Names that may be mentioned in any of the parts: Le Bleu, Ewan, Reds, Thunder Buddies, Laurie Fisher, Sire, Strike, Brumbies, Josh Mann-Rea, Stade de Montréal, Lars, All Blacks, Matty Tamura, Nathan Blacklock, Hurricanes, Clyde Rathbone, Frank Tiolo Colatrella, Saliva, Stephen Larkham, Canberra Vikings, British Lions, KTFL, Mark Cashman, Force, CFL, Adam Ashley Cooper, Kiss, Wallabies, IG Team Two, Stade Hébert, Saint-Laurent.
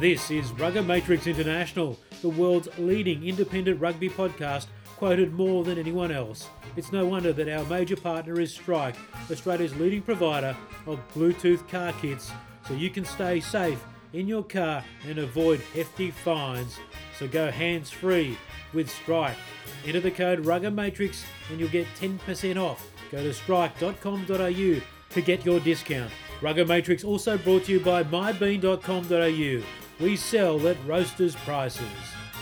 This is Rugger Matrix International, the world's leading independent rugby podcast, quoted more than anyone else. It's no wonder that our major partner is Strike, Australia's leading provider of Bluetooth car kits, so you can stay safe in your car and avoid hefty fines. So go hands-free with Strike. Enter the code RuggerMatrix and you'll get 10% off. Go to strike.com.au to get your discount. Rugger Matrix also brought to you by mybean.com.au. We sell at roasters' prices.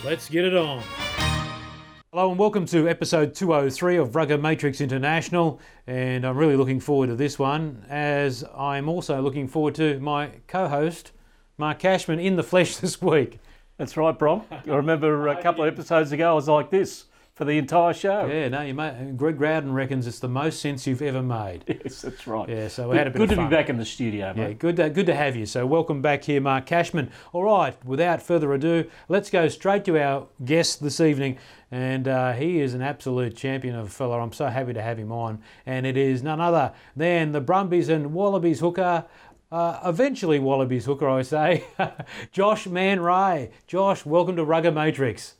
Let's get it on. Hello and welcome to episode 203 of Rugger Matrix International, and I'm really looking forward to this one, as I'm also looking forward to my co-host Mark Cashman in the flesh this week. That's right, Brom. I remember a couple of episodes ago I was like this for the entire show. Yeah, no, you mate. Greg Rowden reckons it's the most sense you've ever made. Yes, that's right. Yeah, so we had a bit of fun. Good to be back in the studio, mate. Yeah, good to have you. So welcome back here, Mark Cashman. All right, without further ado, let's go straight to our guest this evening, and he is an absolute champion of a fella. I'm so happy to have him on, and it is none other than the Brumbies and Wallabies hooker, eventually Wallabies hooker, I say, Josh Mann-Rea. Josh, welcome to Rugger Matrix.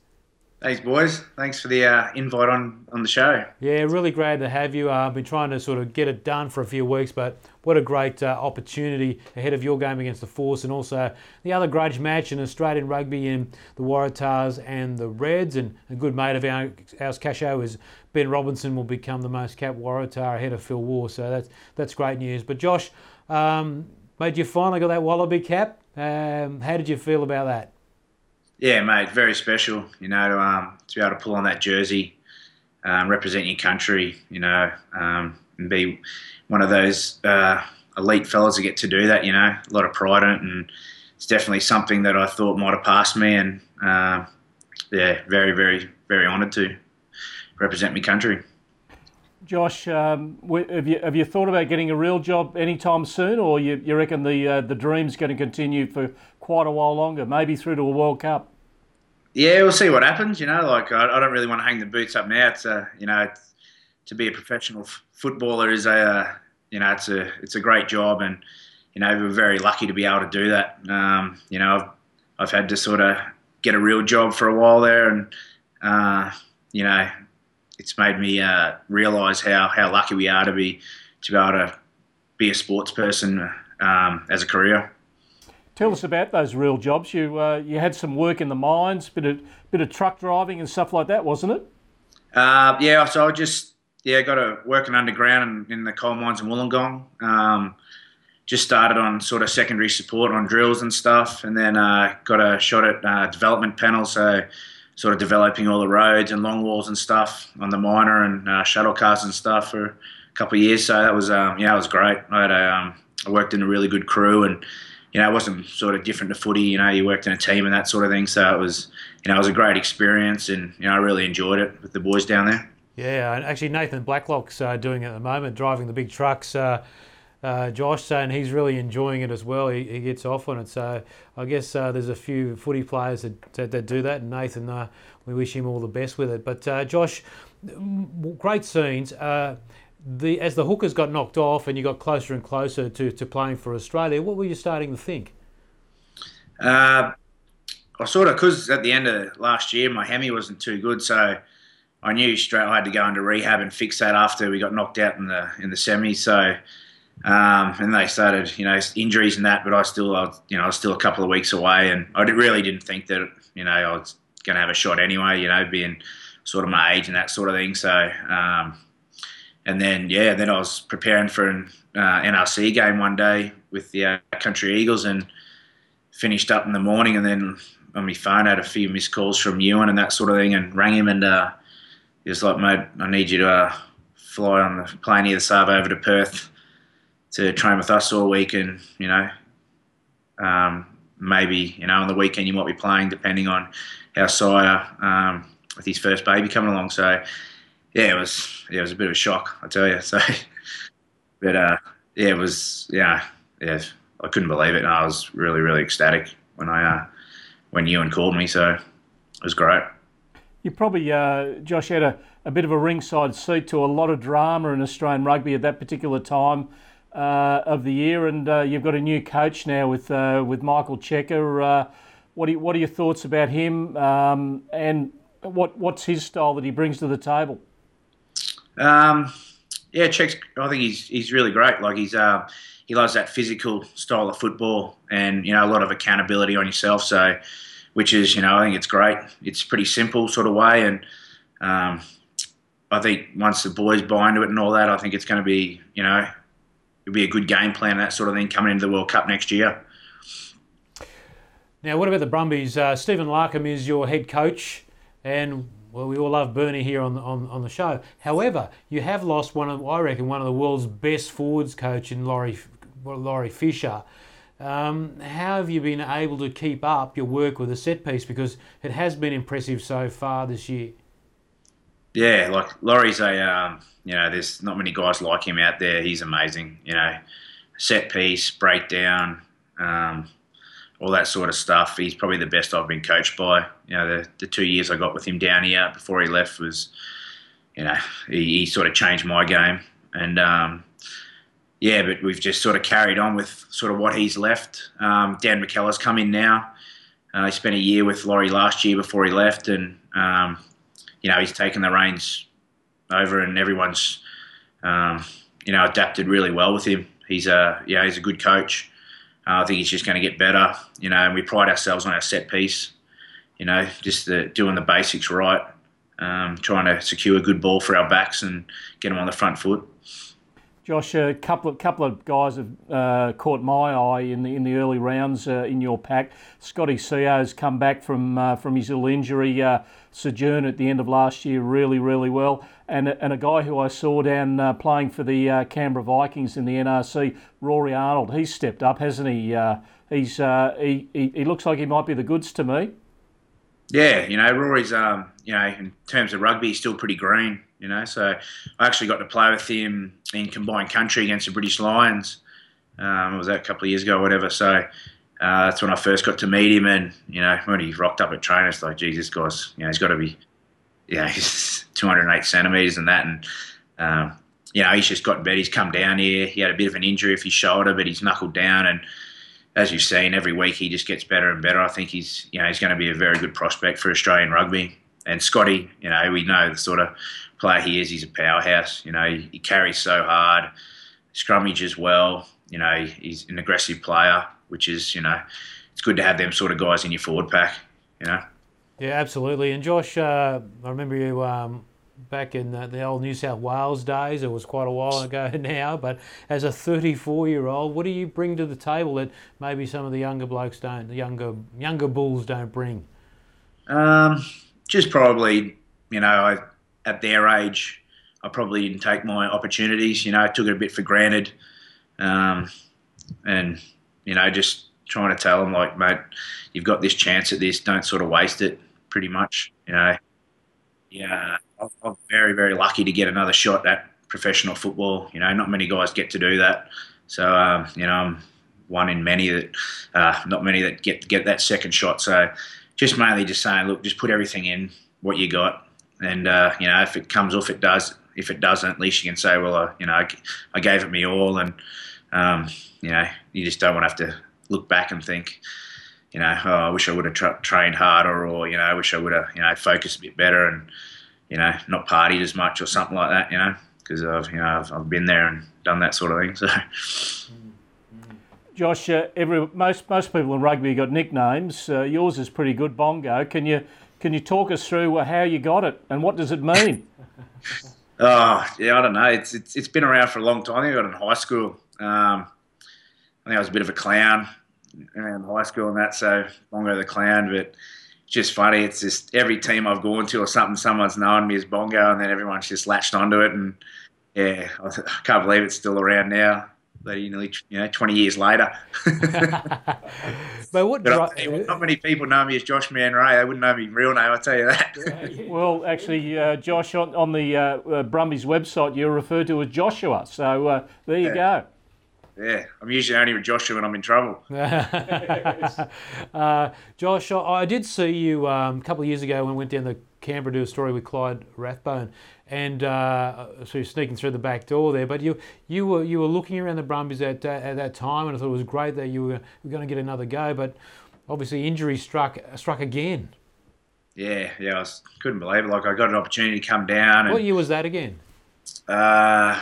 Thanks, boys. Thanks for the invite on the show. Yeah, really glad to have you. I've been trying to sort of get it done for a few weeks, but what a great opportunity ahead of your game against the Force, and also the other great match in Australian rugby in the Waratahs and the Reds. And a good mate of ours, Casho, is Ben Robinson, will become the most capped Waratah ahead of Phil Waugh. So that's great news. But Josh, mate, you finally got that Wallaby cap. How did you feel about that? Yeah, mate, very special, you know, to be able to pull on that jersey, represent your country, you know, and be one of those elite fellas that get to do that, you know. A lot of pride in it, and it's definitely something that I thought might have passed me, and, yeah, very, very, very honoured to represent my country. Josh, have you thought about getting a real job anytime soon, or you reckon the dream's going to continue for quite a while longer, maybe through to a World Cup? Yeah, we'll see what happens. You know, like I don't really want to hang the boots up now. It's you know, to be a professional footballer is a you know, it's a great job, and you know, we're very lucky to be able to do that. You know, I've had to sort of get a real job for a while there, and you know, it's made me realise how lucky we are to be able to be a sports person as a career. Tell us about those real jobs. You had some work in the mines, bit of truck driving and stuff like that, wasn't it? Yeah, so I just got to working underground in the coal mines in Wollongong. Just started on sort of secondary support on drills and stuff, and then got a shot at development panel. So sort of developing all the roads and long walls and stuff on the miner, and shuttle cars and stuff for a couple of years. So that was, yeah, it was great. I worked in a really good crew, and, you know, it wasn't sort of different to footy, you know, you worked in a team and that sort of thing. So it was, you know, it was a great experience, and, you know, I really enjoyed it with the boys down there. Yeah, and actually Nathan Blacklock's doing it at the moment, driving the big trucks, Josh, saying he's really enjoying it as well. He gets off on it, so I guess there's a few footy players that do that, and Nathan, we wish him all the best with it. But Josh, great scenes. As the hookers got knocked off and you got closer and closer to playing for Australia, what were you starting to think? I sort of, because at the end of last year my hammy wasn't too good, so I knew straight I had to go into rehab and fix that after we got knocked out in the semi. So. And they started, you know, injuries and that, but I was still a couple of weeks away, and I really didn't think that, you know, I was going to have a shot anyway, you know, being sort of my age and that sort of thing. So, and then, yeah, then I was preparing for an NRC game one day with the Country Eagles, and finished up in the morning, and then on my phone I had a few missed calls from Ewan and that sort of thing, and rang him, and he was like, mate, I need you to fly on the plane here this afternoon over to Perth to train with us all week, and, you know, maybe, you know, on the weekend you might be playing, depending on how Sire, with his first baby coming along. So, yeah, it was a bit of a shock, I tell you. So, but yeah, it was, yeah, I couldn't believe it, and I was really, really ecstatic when Ewan called me. So it was great. You probably, Josh, had a bit of a ringside seat to a lot of drama in Australian rugby at that particular time of the year, and you've got a new coach now with Michael Checker What are your thoughts about him, and what's his style that he brings to the table? Yeah, Check's, I think he's really great. Like he loves that physical style of football, and you know, a lot of accountability on yourself. So, which is, you know, I think it's great. It's pretty simple sort of way, and I think once the boys buy into it and all that, I think it's going to be, you know, it'll be a good game plan, that sort of thing, coming into the World Cup next year. Now, what about the Brumbies? Stephen Larkham is your head coach, and well, we all love Bernie here on the show. However, you have lost one of the world's best forwards coach in Laurie Fisher. How have you been able to keep up your work with the set piece? Because it has been impressive so far this year. Yeah, like Laurie's a, you know, there's not many guys like him out there. He's amazing, you know, set piece, breakdown, all that sort of stuff. He's probably the best I've been coached by. You know, the 2 years I got with him down here before he left was, you know, he sort of changed my game. And, yeah, but we've just sort of carried on with sort of what he's left. Dan McKellar's come in now. He spent a year with Laurie last year before he left, and, you know, he's taken the reins over, and everyone's, you know, adapted really well with him. He's a good coach. I think he's just going to get better, you know, and we pride ourselves on our set piece, you know, just doing the basics right, trying to secure a good ball for our backs and get them on the front foot. Josh, a couple of guys have caught my eye in the early rounds in your pack. Scotty Sio has come back from his little injury sojourn at the end of last year really, really well. And a guy who I saw down playing for the Canberra Vikings in the NRC, Rory Arnold, he's stepped up, hasn't he? He looks like he might be the goods to me. Yeah, you know, Rory's, you know, in terms of rugby, he's still pretty green. You know, so I actually got to play with him in combined country against the British Lions. It was that a couple of years ago or whatever. So that's when I first got to meet him. And, you know, when he rocked up at training, it's like, geez, this guy's, you know, he's got to be, you know, he's 208 centimetres and that. And, you know, he's just gotten better. He's come down here. He had a bit of an injury with his shoulder, but he's knuckled down. And as you've seen, every week he just gets better and better. I think he's, you know, he's going to be a very good prospect for Australian rugby. And Scotty, you know, we know the sort of player he is. He's a powerhouse. You know, he carries so hard, scrummages well. You know, he's an aggressive player, which is, you know, it's good to have them sort of guys in your forward pack, you know. Yeah, absolutely. And Josh, I remember you back in the old New South Wales days. It was quite a while ago now, but as a 34-year-old, what do you bring to the table that maybe some of the younger blokes don't, the younger bulls don't bring? Just probably, you know, at their age, I probably didn't take my opportunities. You know, I took it a bit for granted, and you know, just trying to tell them, like, mate, you've got this chance at this. Don't sort of waste it. Pretty much, you know. Yeah, I'm very, very lucky to get another shot at professional football. You know, not many guys get to do that. So, you know, I'm one in many that, not many that get that second shot. So, just mainly just saying, look, just put everything in what you got. And, you know, if it comes off, it does. If it doesn't, at least you can say, well, you know, I gave it me all. And, you know, you just don't want to have to look back and think, you know, oh, I wish I would have trained harder, or, you know, I wish I would have, you know, focused a bit better and, you know, not partied as much or something like that, you know, because I've been there and done that sort of thing. So. Josh, most people in rugby got nicknames. Yours is pretty good, Bongo. Can you talk us through how you got it and what does it mean? Oh, yeah, I don't know. It's been around for a long time. I think I got it in high school. I think I was a bit of a clown in high school and that, so Bongo the Clown. But it's just funny. It's just every team I've gone to or something, someone's known me as Bongo, and then everyone's just latched onto it. And, yeah, I can't believe it's still around now. Nearly, you know, 20 years later. Not many people know me as Josh Mann-Rea. They wouldn't know me real name, I tell you that. Well, actually, Josh, on the Brumbies website, you're referred to as Joshua. So there you go. Yeah, I'm usually only with Joshua when I'm in trouble. Josh, I did see you a couple of years ago when we went down to Canberra to do a story with Clyde Rathbone. And so you're sneaking through the back door there, but you were looking around the Brumbies at that time, and I thought it was great that you were going to get another go. But obviously injury struck again. Yeah, I couldn't believe it. Like, I got an opportunity to come down. And, what year was that again? About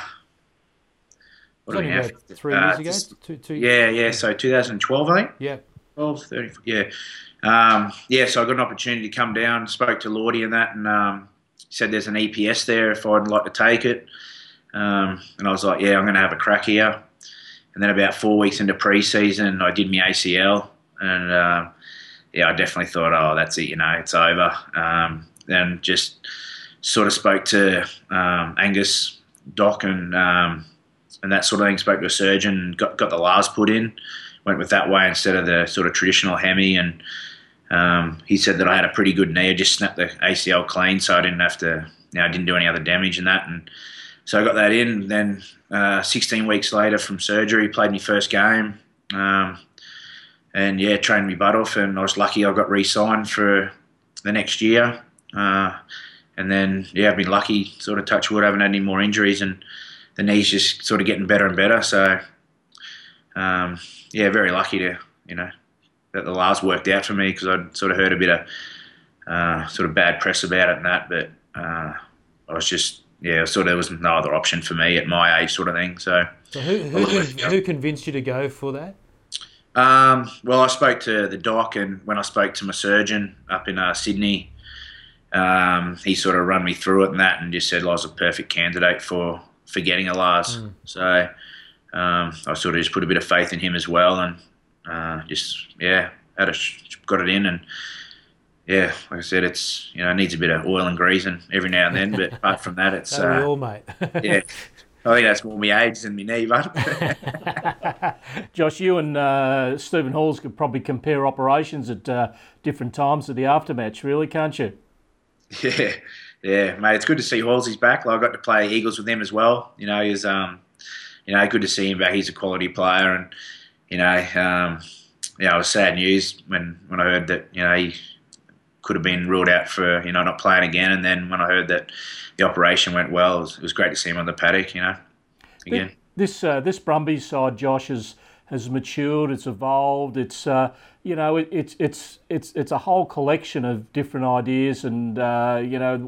3 years ago? So 2012, I think. Yeah. 12, 30, yeah. So I got an opportunity to come down, spoke to Laurie and that, and said there's an EPS there if I'd like to take it. And I was like, yeah, I'm going to have a crack here. And then about 4 weeks into pre-season, I did my ACL. And, I definitely thought, oh, that's it, it's over. And just sort of spoke to Angus, Doc, and that sort of thing, spoke to a surgeon, got the Lars put in, went with that way instead of the sort of traditional hemi. And he said that I had a pretty good knee. I just snapped the ACL clean, so I didn't have to, I didn't do any other damage and that. And so I got that in. Then 16 weeks later from surgery, played my first game. And trained me butt off, and I was lucky I got re-signed for the next year. And then I've been lucky, sort of touch wood, I haven't had any more injuries, and the knee's just sort of getting better and better. So, very lucky to, that the last worked out for me, because I'd sort of heard a bit of sort of bad press about it and that, but I was just, there was no other option for me at my age sort of thing. So who convinced you to go for that? I spoke to the doc, and when I spoke to my surgeon up in Sydney, he sort of run me through it and that, and just said I was a perfect candidate for getting a Lars. Mm. So I sort of just put a bit of faith in him as well, and got it in, and like I said, it's it needs a bit of oil and greasing every now and then, but apart from that, it's that'll be all, mate. Yeah. I think that's more my age than my knee, but Josh, you and Stephen Halls could probably compare operations at different times of the aftermatch, really, can't you? Yeah, mate. It's good to see Halls. He's back. Like, I got to play Eagles with him as well. He's good to see him back. He's a quality player, and it was sad news when I heard that he could have been ruled out for not playing again, and then when I heard that the operation went well, it was great to see him on the paddock. Again, this Brumbies side, Josh, has matured. It's evolved. It's it's a whole collection of different ideas, and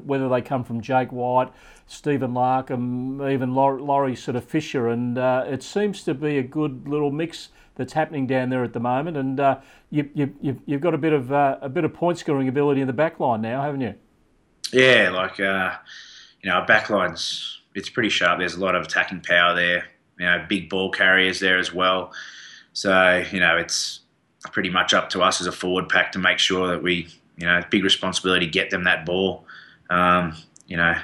whether they come from Jake White, Stephen Larkham, even Laurie sort of Fisher, and it seems to be a good little mix that's happening down there at the moment, and you've got a bit of point scoring ability in the back line now, haven't you? Yeah, our back line's pretty sharp. There's a lot of attacking power there. Big ball carriers there as well. So it's pretty much up to us as a forward pack to make sure that we big responsibility to get them that ball. They're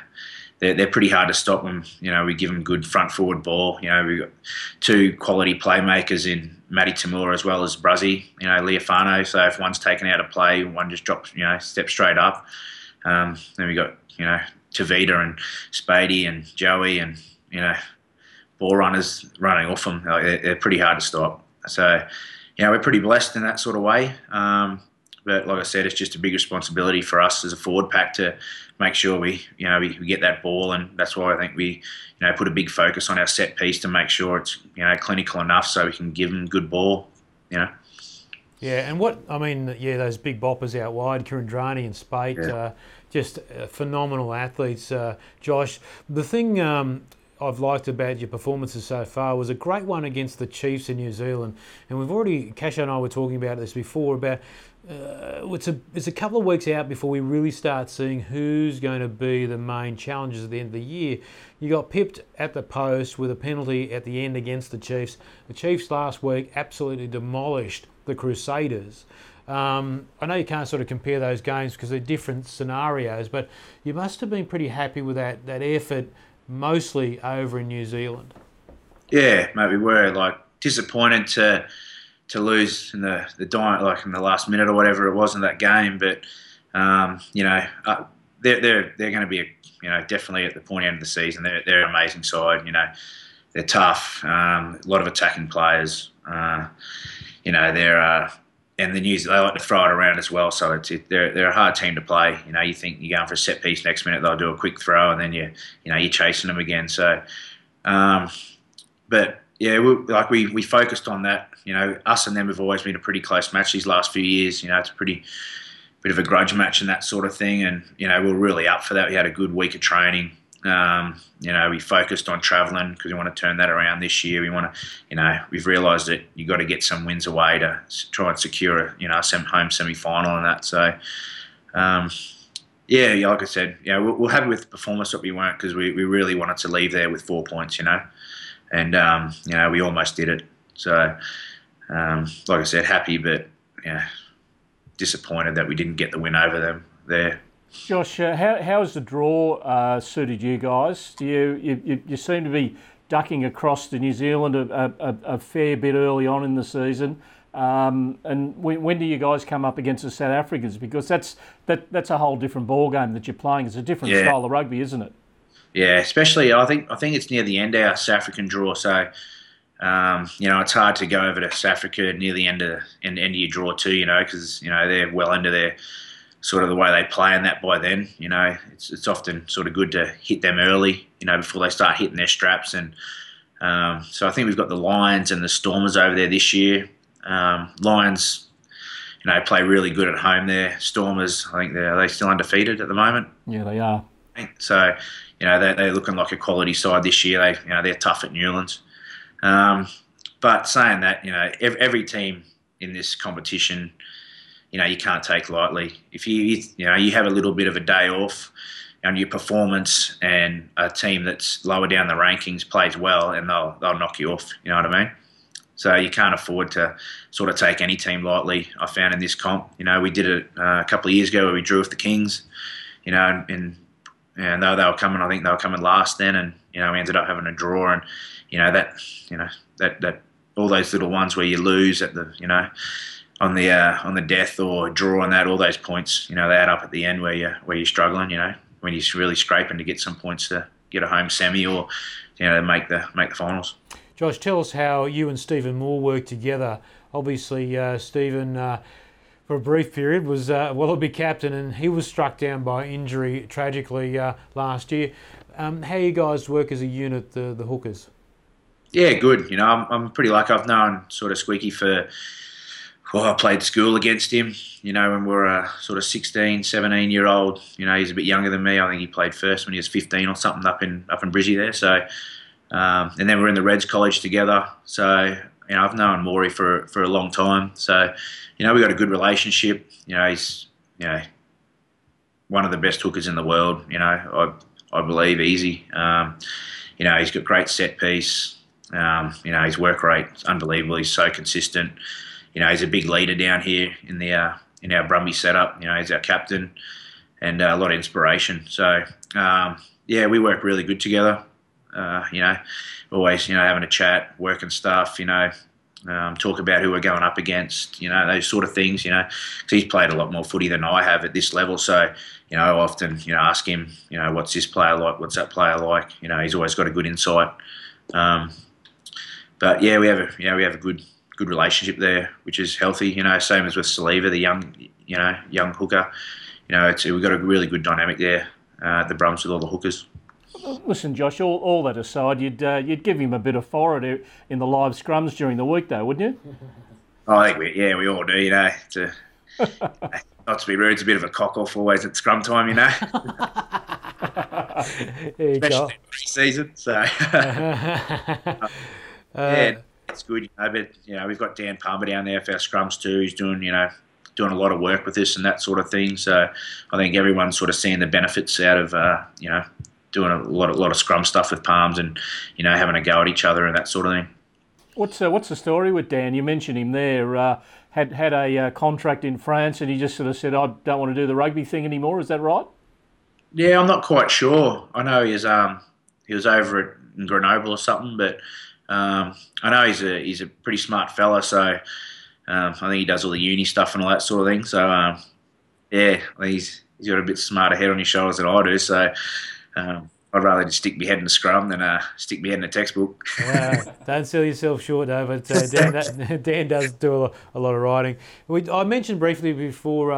pretty hard to stop them. We give them good front forward ball. We've got two quality playmakers in Matty Tamura as well as Bruzzy, Leofano. So if one's taken out of play, one just drops, steps straight up. Then we got, Tavita and Spadey and Joey and, ball runners running off them. Like, they're pretty hard to stop. So, we're pretty blessed in that sort of way. But like I said, it's just a big responsibility for us as a forward pack to make sure we get that ball, and that's why I think we put a big focus on our set piece to make sure it's clinical enough so we can give them good ball. Yeah, and those big boppers out wide, Kurandrani and Spate, just phenomenal athletes. Josh, the thing I've liked about your performances so far was a great one against the Chiefs in New Zealand, and we've already, Cash and I were talking about this before about. It's a couple of weeks out before we really start seeing who's going to be the main challenges at the end of the year. You got pipped at the post with a penalty at the end against the Chiefs. The Chiefs last week absolutely demolished the Crusaders. I know you can't sort of compare those games because they're different scenarios, but you must have been pretty happy with that effort, mostly over in New Zealand. Yeah, mate, we were disappointed to lose in the last minute or whatever it was in that game, but they're going to be definitely at the pointy end of the season. They're an amazing side. They're tough. A lot of attacking players. They're and the news they like to throw it around as well. So they're a hard team to play. You think you're going for a set piece next minute, they'll do a quick throw, and then you're chasing them again. So, but Yeah, we focused on that. You know, us and them have always been a pretty close match these last few years. You know, it's a pretty bit of a grudge match and that sort of thing. And, you know, we were really up for that. We had a good week of training. You know, we focused on travelling because we want to turn that around this year. We want to, you know, we've realised that you've got to get some wins away to try and secure, you know, some home semi-final and that. So, yeah, like I said, yeah, we're happy with the performance that we weren't because we really wanted to leave there with 4 points, you know. And, you know, we almost did it. So, like I said, happy but, yeah, disappointed that we didn't get the win over them there. Josh, how has the draw suited you guys? Do you seem to be ducking across to New Zealand a fair bit early on in the season. And when do you guys come up against the South Africans? Because that's a whole different ball game that you're playing. It's a different style of rugby, isn't it? Yeah, especially I think it's near the end of our South African draw. So, you know, it's hard to go over to South Africa near the end of your draw too. You know, because you know they're well under their sort of the way they play and that by then, you know, it's often sort of good to hit them early, you know, before they start hitting their straps. And so I think we've got the Lions and the Stormers over there this year. Lions, you know, play really good at home there. Stormers, I think they're still undefeated at the moment. Yeah, they are. So, you know, they're looking like a quality side this year. They, you know, they're tough at Newlands. But saying that, you know, every team in this competition, you know, you can't take lightly. If you have a little bit of a day off and your performance and a team that's lower down the rankings plays well and they'll knock you off, you know what I mean? So you can't afford to sort of take any team lightly, I found, in this comp. You know, we did it a couple of years ago where we drew with the Kings, you know, and they were coming, I think they were coming last then, and, you know, we ended up having a draw and, you know, that all those little ones where you lose at the, you know, on the death or draw on that, all those points, you know, they add up at the end where you're struggling, you know, when you're really scraping to get some points to get a home semi or, you know, make the finals. Josh, tell us how you and Stephen Moore worked together. Obviously, Stephen, for a brief period, was Wallaby captain and he was struck down by injury tragically last year. How you guys work as a unit, the hookers? Yeah, good. You know, I'm pretty lucky. I've known sort of Squeaky for... Well, I played school against him, you know, when we were sort of 16, 17-year-old. You know, he's a bit younger than me. I think he played first when he was 15 or something up in Brizzy there. So, and then we were in the Reds college together. So, you know, I've known Morey for a long time. So, you know, we got a good relationship. You know, he's, you know, one of the best hookers in the world. You know, I believe easy. You know, he's got great set piece. You know, his work rate is unbelievable. He's so consistent. You know, he's a big leader down here in the in our Brumbies setup. You know, he's our captain and a lot of inspiration. So, yeah, we work really good together. You know, always, you know, having a chat, working stuff, you know, talk about who we're going up against, you know, those sort of things, you know, because he's played a lot more footy than I have at this level. So, you know, I often, you know, ask him, you know, what's this player like, what's that player like? You know, he's always got a good insight. But, yeah, we have a good relationship there, which is healthy, you know, same as with Saliva, the young hooker. You know, we've got a really good dynamic there at the Brums with all the hookers. Listen, Josh, all that aside, you'd give him a bit of forward in the live scrums during the week, though, wouldn't you? Oh, I think, we all do, you know. Not to be rude, it's a bit of a cock-off always at scrum time, you know. Especially pre-season, so... yeah. It's good, you know, but, you know, we've got Dan Palmer down there for our scrums too. He's doing, you know, a lot of work with this and that sort of thing. So I think everyone's sort of seeing the benefits out of, you know, doing a lot of scrum stuff with Palms and, you know, having a go at each other and that sort of thing. What's the story with Dan? You mentioned him there. Had a contract in France and he just sort of said, I don't want to do the rugby thing anymore. Is that right? Yeah, I'm not quite sure. I know he was over at Grenoble or something, but... I know he's a pretty smart fella, so I think he does all the uni stuff and all that sort of thing. So yeah, he's got a bit smarter head on his shoulders than I do. So I'd rather just stick my head in a scrum than stick my head in a textbook. Well, don't sell yourself short, though. But Dan does do a lot of writing. I mentioned briefly before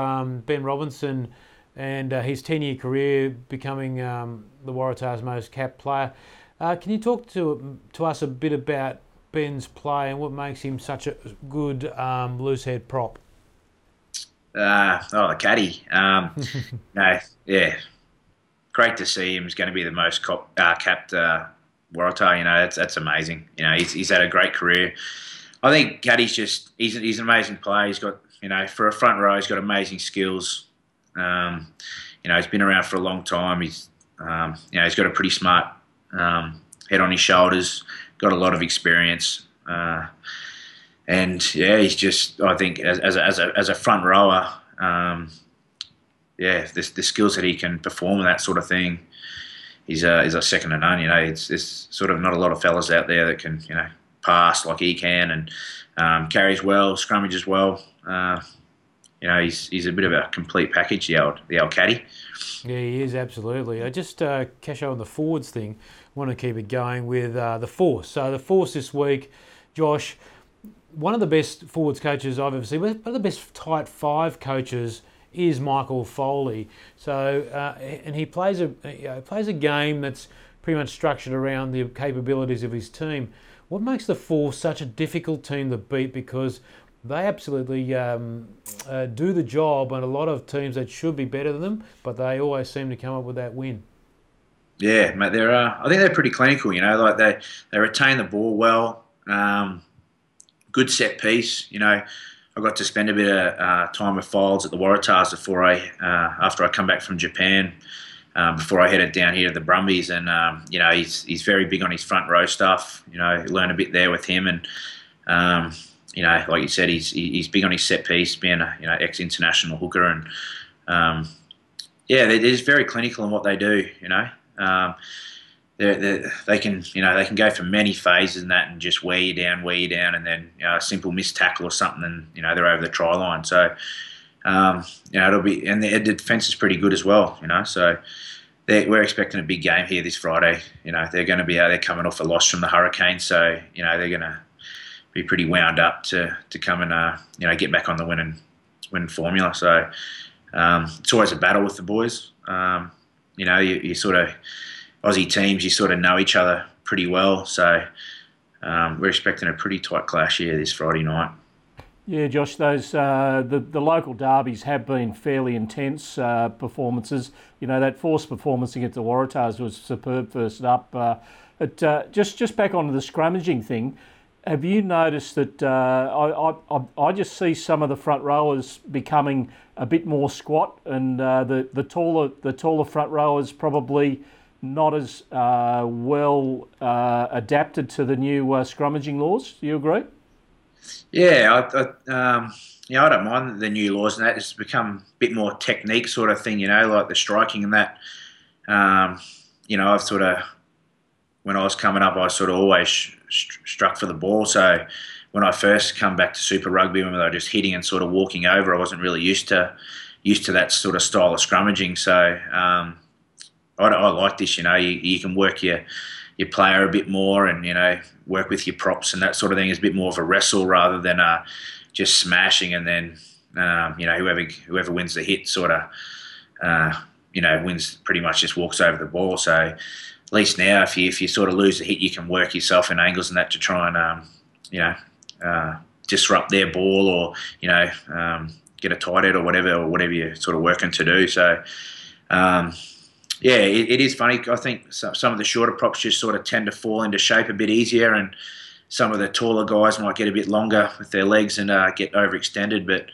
Ben Robinson and his 10-year career becoming the Waratahs' most capped player. Can you talk to us a bit about Ben's play and what makes him such a good loose head prop? The caddy. No, yeah, great to see him. He's going to be the most capped Waratah. You know, that's amazing. You know, he's had a great career. I think caddy's he's an amazing player. He's got, you know, for a front row, he's got amazing skills. You know, he's been around for a long time. He's you know, he's got a pretty smart head on his shoulders. Got a lot of experience, and yeah, he's just, I think as a front rower, yeah, the skills that he can perform and that sort of thing, is a second to none. You know, it's sort of not a lot of fellas out there that can, you know, pass like he can, and carries well, scrummages well. You know, he's a bit of a complete package, the old caddy. Yeah, he is, absolutely. I just cash out on the forwards thing. Want to keep it going with the Force. So the Force this week, Josh, one of the best forwards coaches I've ever seen, one of the best tight five coaches is Michael Foley. So and he plays a game that's pretty much structured around the capabilities of his team. What makes the Force such a difficult team to beat? Because they absolutely do the job on a lot of teams that should be better than them, but they always seem to come up with that win. Yeah, mate, I think they're pretty clinical, you know, like they retain the ball well, good set piece, you know. I got to spend a bit of time with Folds at the Waratahs after I come back from Japan, before I headed down here to the Brumbies, and, you know, he's very big on his front row stuff, you know, learn a bit there with him, and, you know, like you said, he's big on his set piece, being a, you know, ex-international hooker, and, yeah, they're just very clinical in what they do, you know. They can, you know, they can go for many phases and that, and just wear you down, and then, you know, a simple missed tackle or something, and, you know, they're over the try line. So, you know, it'll be, and the defence is pretty good as well, you know. So we're expecting a big game here this Friday. You know, they're going to be out there coming off a loss from the Hurricanes, so, you know, they're going to be pretty wound up to come and you know, get back on the winning formula. So it's always a battle with the boys. You know, you sort of, Aussie teams, you sort of know each other pretty well. So we're expecting a pretty tight clash here this Friday night. Yeah, Josh, those the local derbies have been fairly intense performances. You know, that Force performance against the Waratahs was superb first up. But just back onto the scrummaging thing, have you noticed that I just see some of the front rowers becoming a bit more squat, and the taller front rowers probably not as well adapted to the new scrummaging laws? Do you agree? Yeah, yeah, I don't mind the new laws and that. It's become a bit more technique sort of thing, you know, like the striking and that. You know, I've sort of, when I was coming up, I sort of always struck for the ball. So when I first come back to Super Rugby, when they were just hitting and sort of walking over, I wasn't really used to that sort of style of scrummaging. So I like this, you know. You can work your player a bit more, and, you know, work with your props and that sort of thing. It's a bit more of a wrestle rather than just smashing, and then you know, whoever wins the hit sort of you know, wins, pretty much just walks over the ball. So at least now, if you sort of lose the hit, you can work yourself in angles and that to try and, you know, disrupt their ball, or, you know, get a tight head or whatever you're sort of working to do. So, yeah, it is funny. I think some of the shorter props just sort of tend to fall into shape a bit easier, and some of the taller guys might get a bit longer with their legs and get overextended. But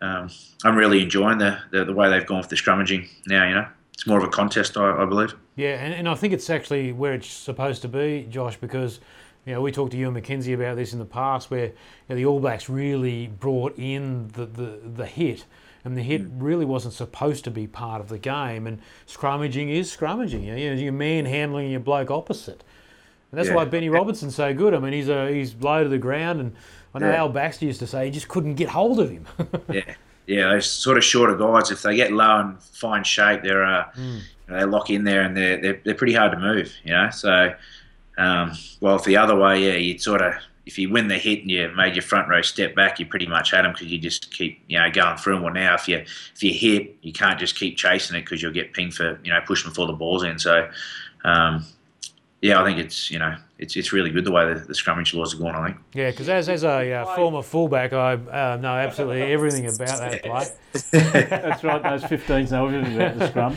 I'm really enjoying the way they've gone with the scrummaging now, you know. It's more of a contest, I believe. Yeah, and I think it's actually where it's supposed to be, Josh, because, you know, we talked to Ewan McKenzie about this in the past, where, you know, the All Blacks really brought in the hit, and the hit really wasn't supposed to be part of the game, and scrummaging is scrummaging. You know, you're manhandling your bloke opposite. And that's why Benny Robinson's so good. I mean, he's low to the ground, and I know Al Baxter used to say he just couldn't get hold of him. Yeah. Yeah, those sort of shorter guys, if they get low and find shape, they lock in there, and they're pretty hard to move, you know. So, well, if the other way, yeah, you'd sort of, if you win the hit and you made your front row step back, you pretty much had them, because you just keep, you know, going through them. Well, now if you hit, you can't just keep chasing it, because you'll get pinged for, you know, pushing before the ball's in. So, yeah, I think it's, you know, it's really good the way the scrummage laws are going, I think. Yeah, because as a former fullback, I know absolutely everything about that play. That's right, those 15s know everything about the scrum.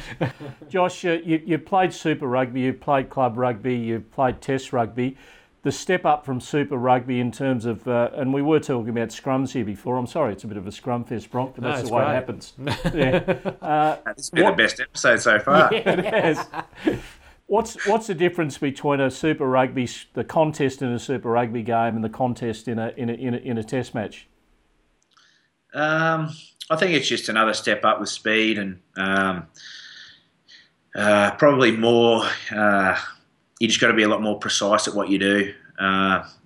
Josh, you played Super Rugby, you played Club Rugby, you played Test Rugby. The step up from Super Rugby in terms of, and we were talking about scrums here before. I'm sorry, it's a bit of a scrum fest, Bronk, but that's the way it happens. Yeah. It's been the best episode so far. Yeah, it has. What's the difference between a Super Rugby, the contest in a Super Rugby game, and the contest in a Test match? I think it's just another step up with speed and probably more. You just got to be a lot more precise at what you do.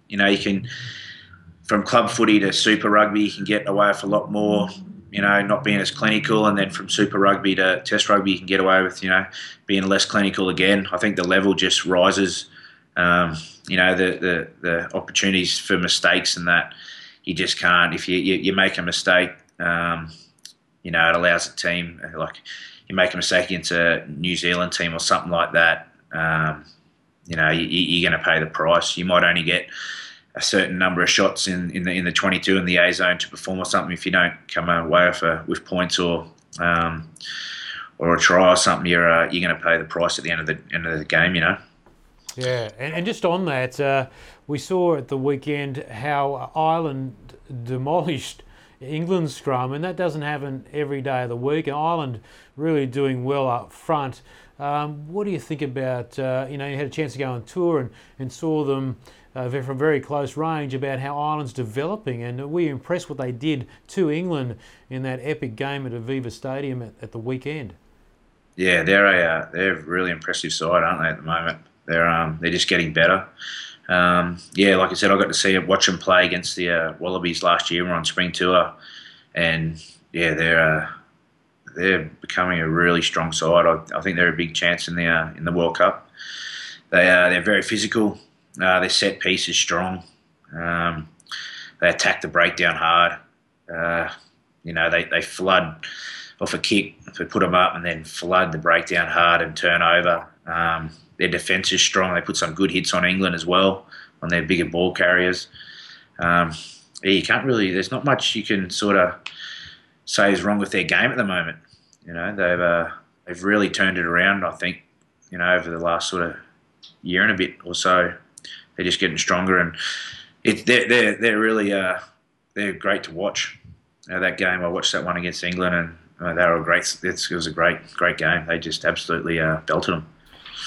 You can, from club footy to Super Rugby, you can get away with a lot more, not being as clinical. And then from Super Rugby to Test Rugby, you can get away with, being less clinical again. I think the level just rises. The opportunities for mistakes and that, you just can't. If you make a mistake, it allows a team, like you make a mistake against a New Zealand team or something like that, you're going to pay the price. You might only get a certain number of shots in the 22 in the A zone to perform or something. If you don't come away with points or a try or something, you're going to pay the price at the end of the game. Yeah, and just on that, we saw at the weekend how Ireland demolished England's scrum, and that doesn't happen every day of the week. And Ireland really doing well up front. What do you think about, you had a chance to go on tour and saw them from very close range about how Ireland's developing, and were you impressed what they did to England in that epic game at Aviva Stadium at the weekend? Yeah, they're a really impressive side, aren't they, at the moment? They're just getting better. Like I said, I got to watch them play against the Wallabies last year. We're on spring tour, and yeah, they're becoming a really strong side. I think they're a big chance in the World Cup. They're very physical. Their set piece is strong. They attack the breakdown hard. They flood off a kick. They put them up and then flood the breakdown hard and turn over. Their defence is strong. They put some good hits on England as well on their bigger ball carriers. You can't really. There's not much you can sort of say is wrong with their game at the moment. They've really turned it around, I think, over the last sort of year and a bit or so. They're just getting stronger, and they're really they're great to watch. That game, I watched that one against England, and it was a great game. They just absolutely belted them.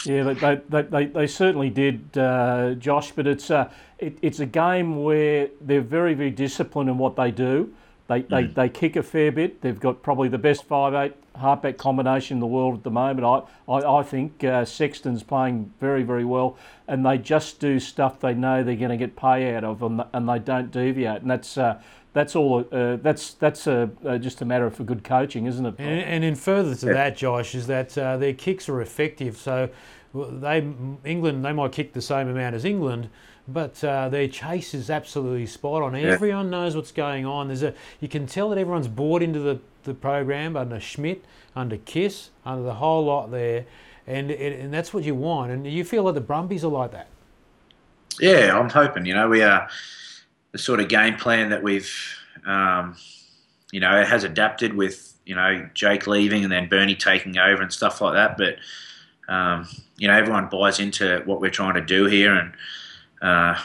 Yeah, they certainly did, Josh. But it's a game where they're very, very disciplined in what they do. They kick a fair bit. They've got probably the best 5-8 halfback combination in the world at the moment. I think Sexton's playing very, very well, and they just do stuff they know they're going to get pay out of, and they don't deviate. And that's all. That's just a matter of for good coaching, isn't it? And in further to that, Josh, is that their kicks are effective. So England might kick the same amount as England, but their chase is absolutely spot on. Everyone knows what's going on. You can tell that everyone's bought into the program under Schmidt, under Kiss, under the whole lot there, and that's what you want. And you feel like the Brumbies are like that. Yeah, I'm hoping. We are the sort of game plan that we've, it has adapted with Jake leaving and then Bernie taking over and stuff like that, but. Everyone buys into what we're trying to do here, and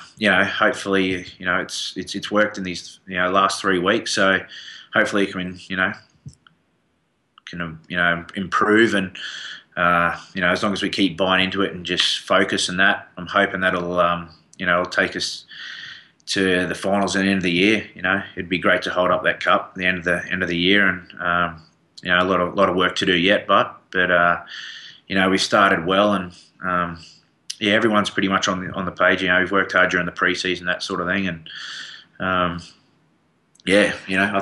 hopefully, it's worked in these last 3 weeks. So hopefully, it can improve, and as long as we keep buying into it and just focus on that, I'm hoping that'll it'll take us to the finals at the end of the year. It'd be great to hold up that cup at the end of the year, and a lot of work to do yet, but. We've started well, and everyone's pretty much on the page. We've worked hard during the pre-season, that sort of thing, and I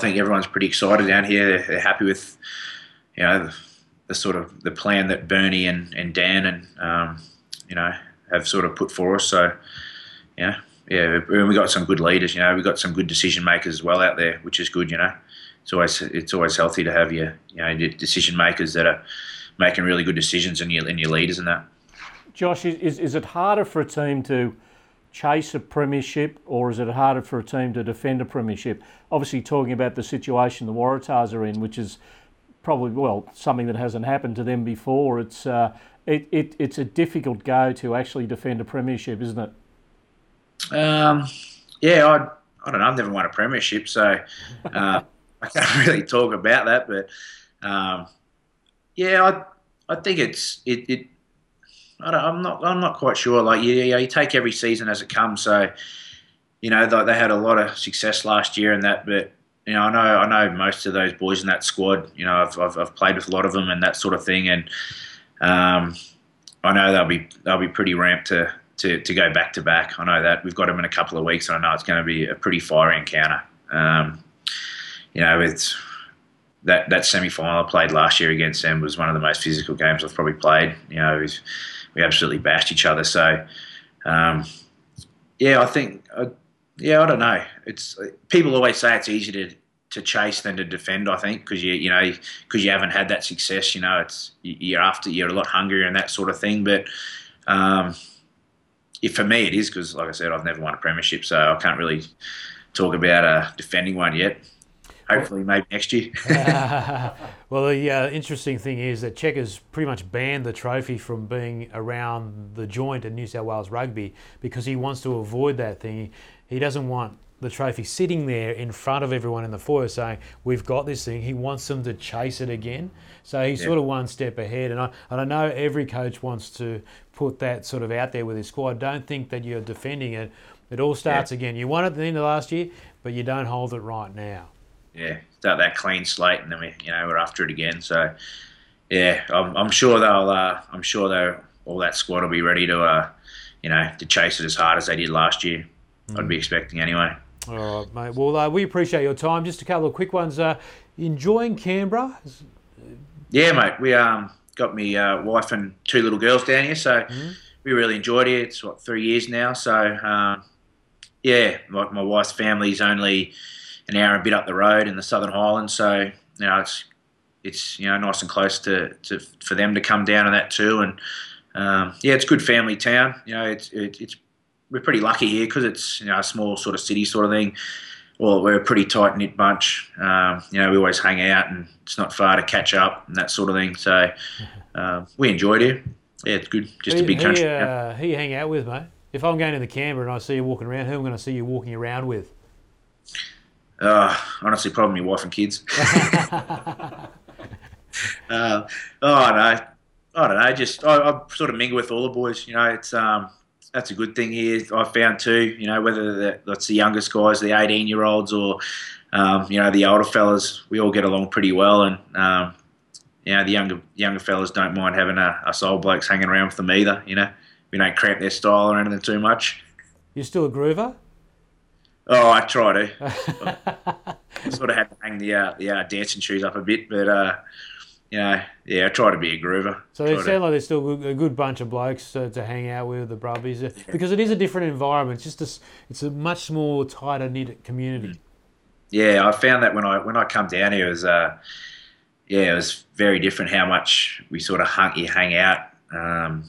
think everyone's pretty excited down here. They're happy with the sort of the plan that Bernie and Dan and have sort of put for us. So we got some good leaders. We got some good decision makers as well out there, which is good. It's always healthy to have your decision makers that are making really good decisions and your leaders and that. Josh, is it harder for a team to chase a premiership, or is it harder for a team to defend a premiership? Obviously talking about the situation the Waratahs are in, which is probably, well, something that hasn't happened to them before. It's a difficult go to actually defend a premiership, isn't it? I don't know. I've never won a premiership, so I can't really talk about that. But I think it's. I'm not quite sure. Like you take every season as it comes. So, you know, they had a lot of success last year and that. But you know, I know most of those boys in that squad. You know, I've played with a lot of them and that sort of thing. And I know they'll be pretty ramped to go back to back. I know that we've got them in a couple of weeks, and I know it's going to be a pretty fiery encounter. You know, it's that semi final I played last year against them was one of the most physical games I've probably played. You know, we absolutely bashed each other. So, I don't know. It's people always say it's easier to chase than to defend. I think because you haven't had that success. You know, it's you're a lot hungrier and that sort of thing. But for me, it is because, like I said, I've never won a premiership, so I can't really talk about defending one yet. Hopefully, maybe next year. Well, the interesting thing is that Checker's pretty much banned the trophy from being around the joint in New South Wales Rugby because he wants to avoid that thing. He doesn't want the trophy sitting there in front of everyone in the foyer saying, we've got this thing. He wants them to chase it again. So he's sort of one step ahead. And I know every coach wants to put that sort of out there with his squad. Don't think that you're defending it. It all starts again. You won it at the end of last year, but you don't hold it right now. Yeah, start that clean slate, and then we're after it again. So, yeah, I'm sure all that squad will be ready to chase it as hard as they did last year. Mm. I'd be expecting anyway. All right, mate. Well, we appreciate your time. Just a couple of quick ones. Enjoying Canberra? Yeah, mate. We got me wife and two little girls down here, so we really enjoyed it. It's 3 years now. So my wife's family's only an hour and a bit up the road in the Southern Highlands, so you know it's nice and close to for them to come down to that too, and it's a good family town. You know, it's we're pretty lucky here because it's a small sort of city sort of thing. Well, we're a pretty tight knit bunch. We always hang out, and it's not far to catch up and that sort of thing. So we enjoyed it. Yeah, it's good. Just a big country. Who you hang out with, mate? If I'm going to the Canberra and I see you walking around, who am I going to see you walking around with? Honestly, probably my wife and kids. I don't know. Just I sort of mingle with all the boys. You know, it's that's a good thing here. I found too. You know, whether that's the youngest guys, the 18-year-olds, or the older fellas, we all get along pretty well. And the younger fellas don't mind having us old blokes hanging around with them either. You know, we don't cramp their style or anything too much. You're still a groover. Oh, I try to. I sort of have to hang the dancing shoes up a bit, but I try to be a groover. So they sound like they're still a good bunch of blokes to hang out with, the Brumbies, because it is a different environment. It's just it's a much smaller, tighter knit community. Yeah, I found that when I come down here, it was very different how much we sort of hang out.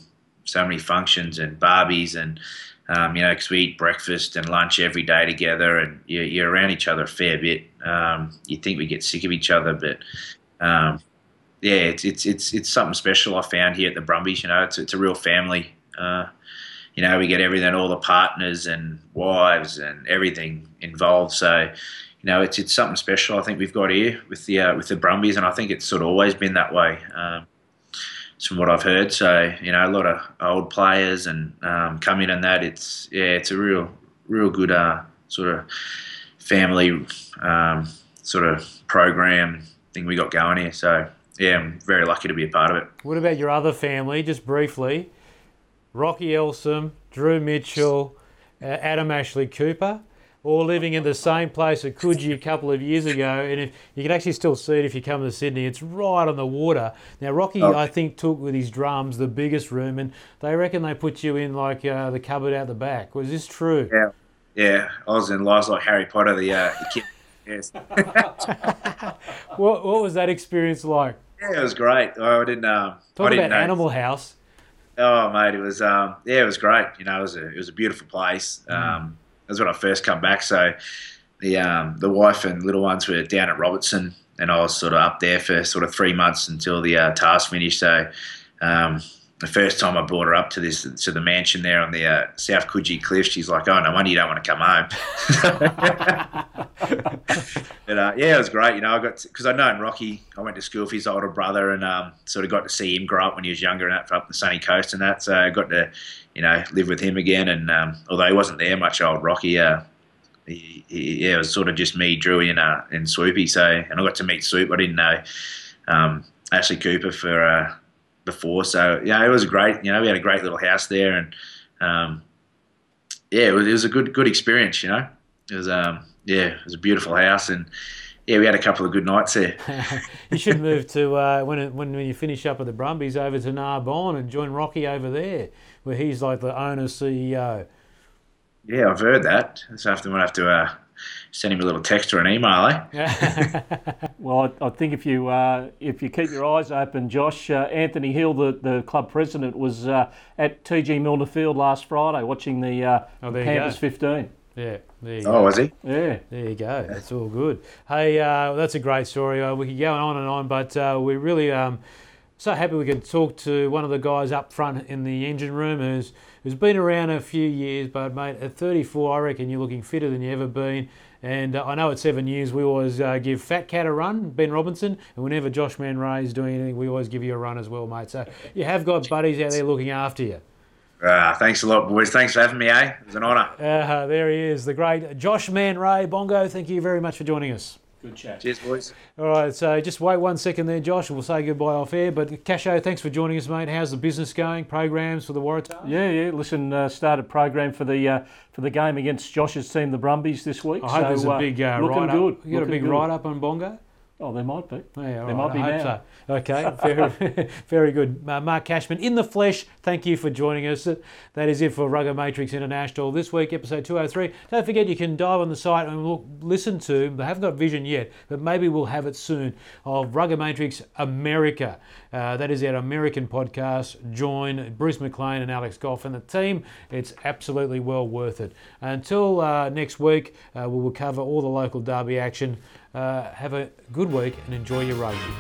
So many functions and barbies and. Because we eat breakfast and lunch every day together, and you're around each other a fair bit. You think we get sick of each other, but it's something special I found here at the Brumbies. You know, it's a real family. We get everything, all the partners and wives and everything involved. So, it's something special I think we've got here with the Brumbies, and I think it's sort of always been that way. From what I've heard, so a lot of old players and come in and that it's a real good sort of family sort of program thing we got going here. So I'm very lucky to be a part of it. What about your other family, just briefly? Rocky Elsom, Drew Mitchell, Adam Ashley Cooper, all living in the same place at Coogee a couple of years ago, and if you can actually still see it if you come to Sydney. It's right on the water. Now, Rocky, I think, took with his drums the biggest room, and they reckon they put you in like the cupboard out the back. Was this true? Yeah. I was in Lars like Harry Potter, the kid. Yes. What was that experience like? Yeah, it was great. I didn't. Talk about Animal House. Oh, mate, it was yeah, it was great. You know, it was a beautiful place. That's when I first come back. So the wife and little ones were down at Robertson, and I was sort of up there for sort of 3 months until the task finished. So the first time I brought her up to the mansion there on the South Coogee Cliff, she's like, "Oh, no wonder you don't want to come home." But yeah, it was great. You know, I got because I'd known Rocky. I went to school for his older brother, and sort of got to see him grow up when he was younger and that up the sunny coast and that. So I got to, you know, live with him again. And although he wasn't there much, old Rocky, he, yeah, it was sort of just me, Drew, and Swoopy. So and I got to meet Swoop. I didn't know Ashley Cooper for. Before, so yeah, it was great. You know, we had a great little house there, and yeah, it was a good experience. You know, it was yeah, it was a beautiful house, and yeah, we had a couple of good nights there. You should move to when you finish up at the Brumbies over to Narbonne and join Rocky over there, where he's like the owner CEO. Yeah, I've heard that. So after I have to send him a little text or an email, eh? Well, I think if you keep your eyes open, Josh, Anthony Hill, the club president, was at TG Milner Field last Friday watching the Panthers 15. Yeah, there you go. Oh, was he? Yeah, there you go. That's all good. Hey, that's a great story. We could go on and on, but we're really so happy we can talk to one of the guys up front in the engine room who's been around a few years, but mate, at 34, I reckon you're looking fitter than you ever been. And I know at 7 years, we always give Fat Cat a run, Ben Robinson, and whenever Josh Mann-Rea is doing anything, we always give you a run as well, mate. So you have got buddies out there looking after you. Thanks a lot, boys. Thanks for having me, eh? It was an honour. There he is, the great Josh Mann-Rea. Bongo, thank you very much for joining us. Good chat. Cheers, boys. All right, so just wait 1 second there, Josh, and we'll say goodbye off air. But Casho, thanks for joining us, mate. How's the business going? Programs for the Waratahs? Yeah. Listen, started program for the game against Josh's team, the Brumbies, this week. I hope there's a big write-up. Good. You got a big write-up on Bongo? Oh, there might be. Yeah, there might be now. So. Okay, very, very good. Mark Cashman, in the flesh, thank you for joining us. That is it for Rugger Matrix International this week, episode 203. Don't forget you can dive on the site and we'll listen to, they haven't got vision yet, but maybe we'll have it soon, of Rugger Matrix America. That is our American podcast. Join Bruce McLean and Alex Goff and the team. It's absolutely well worth it. Until next week, we will cover all the local derby action. Have a good week and enjoy your rugby.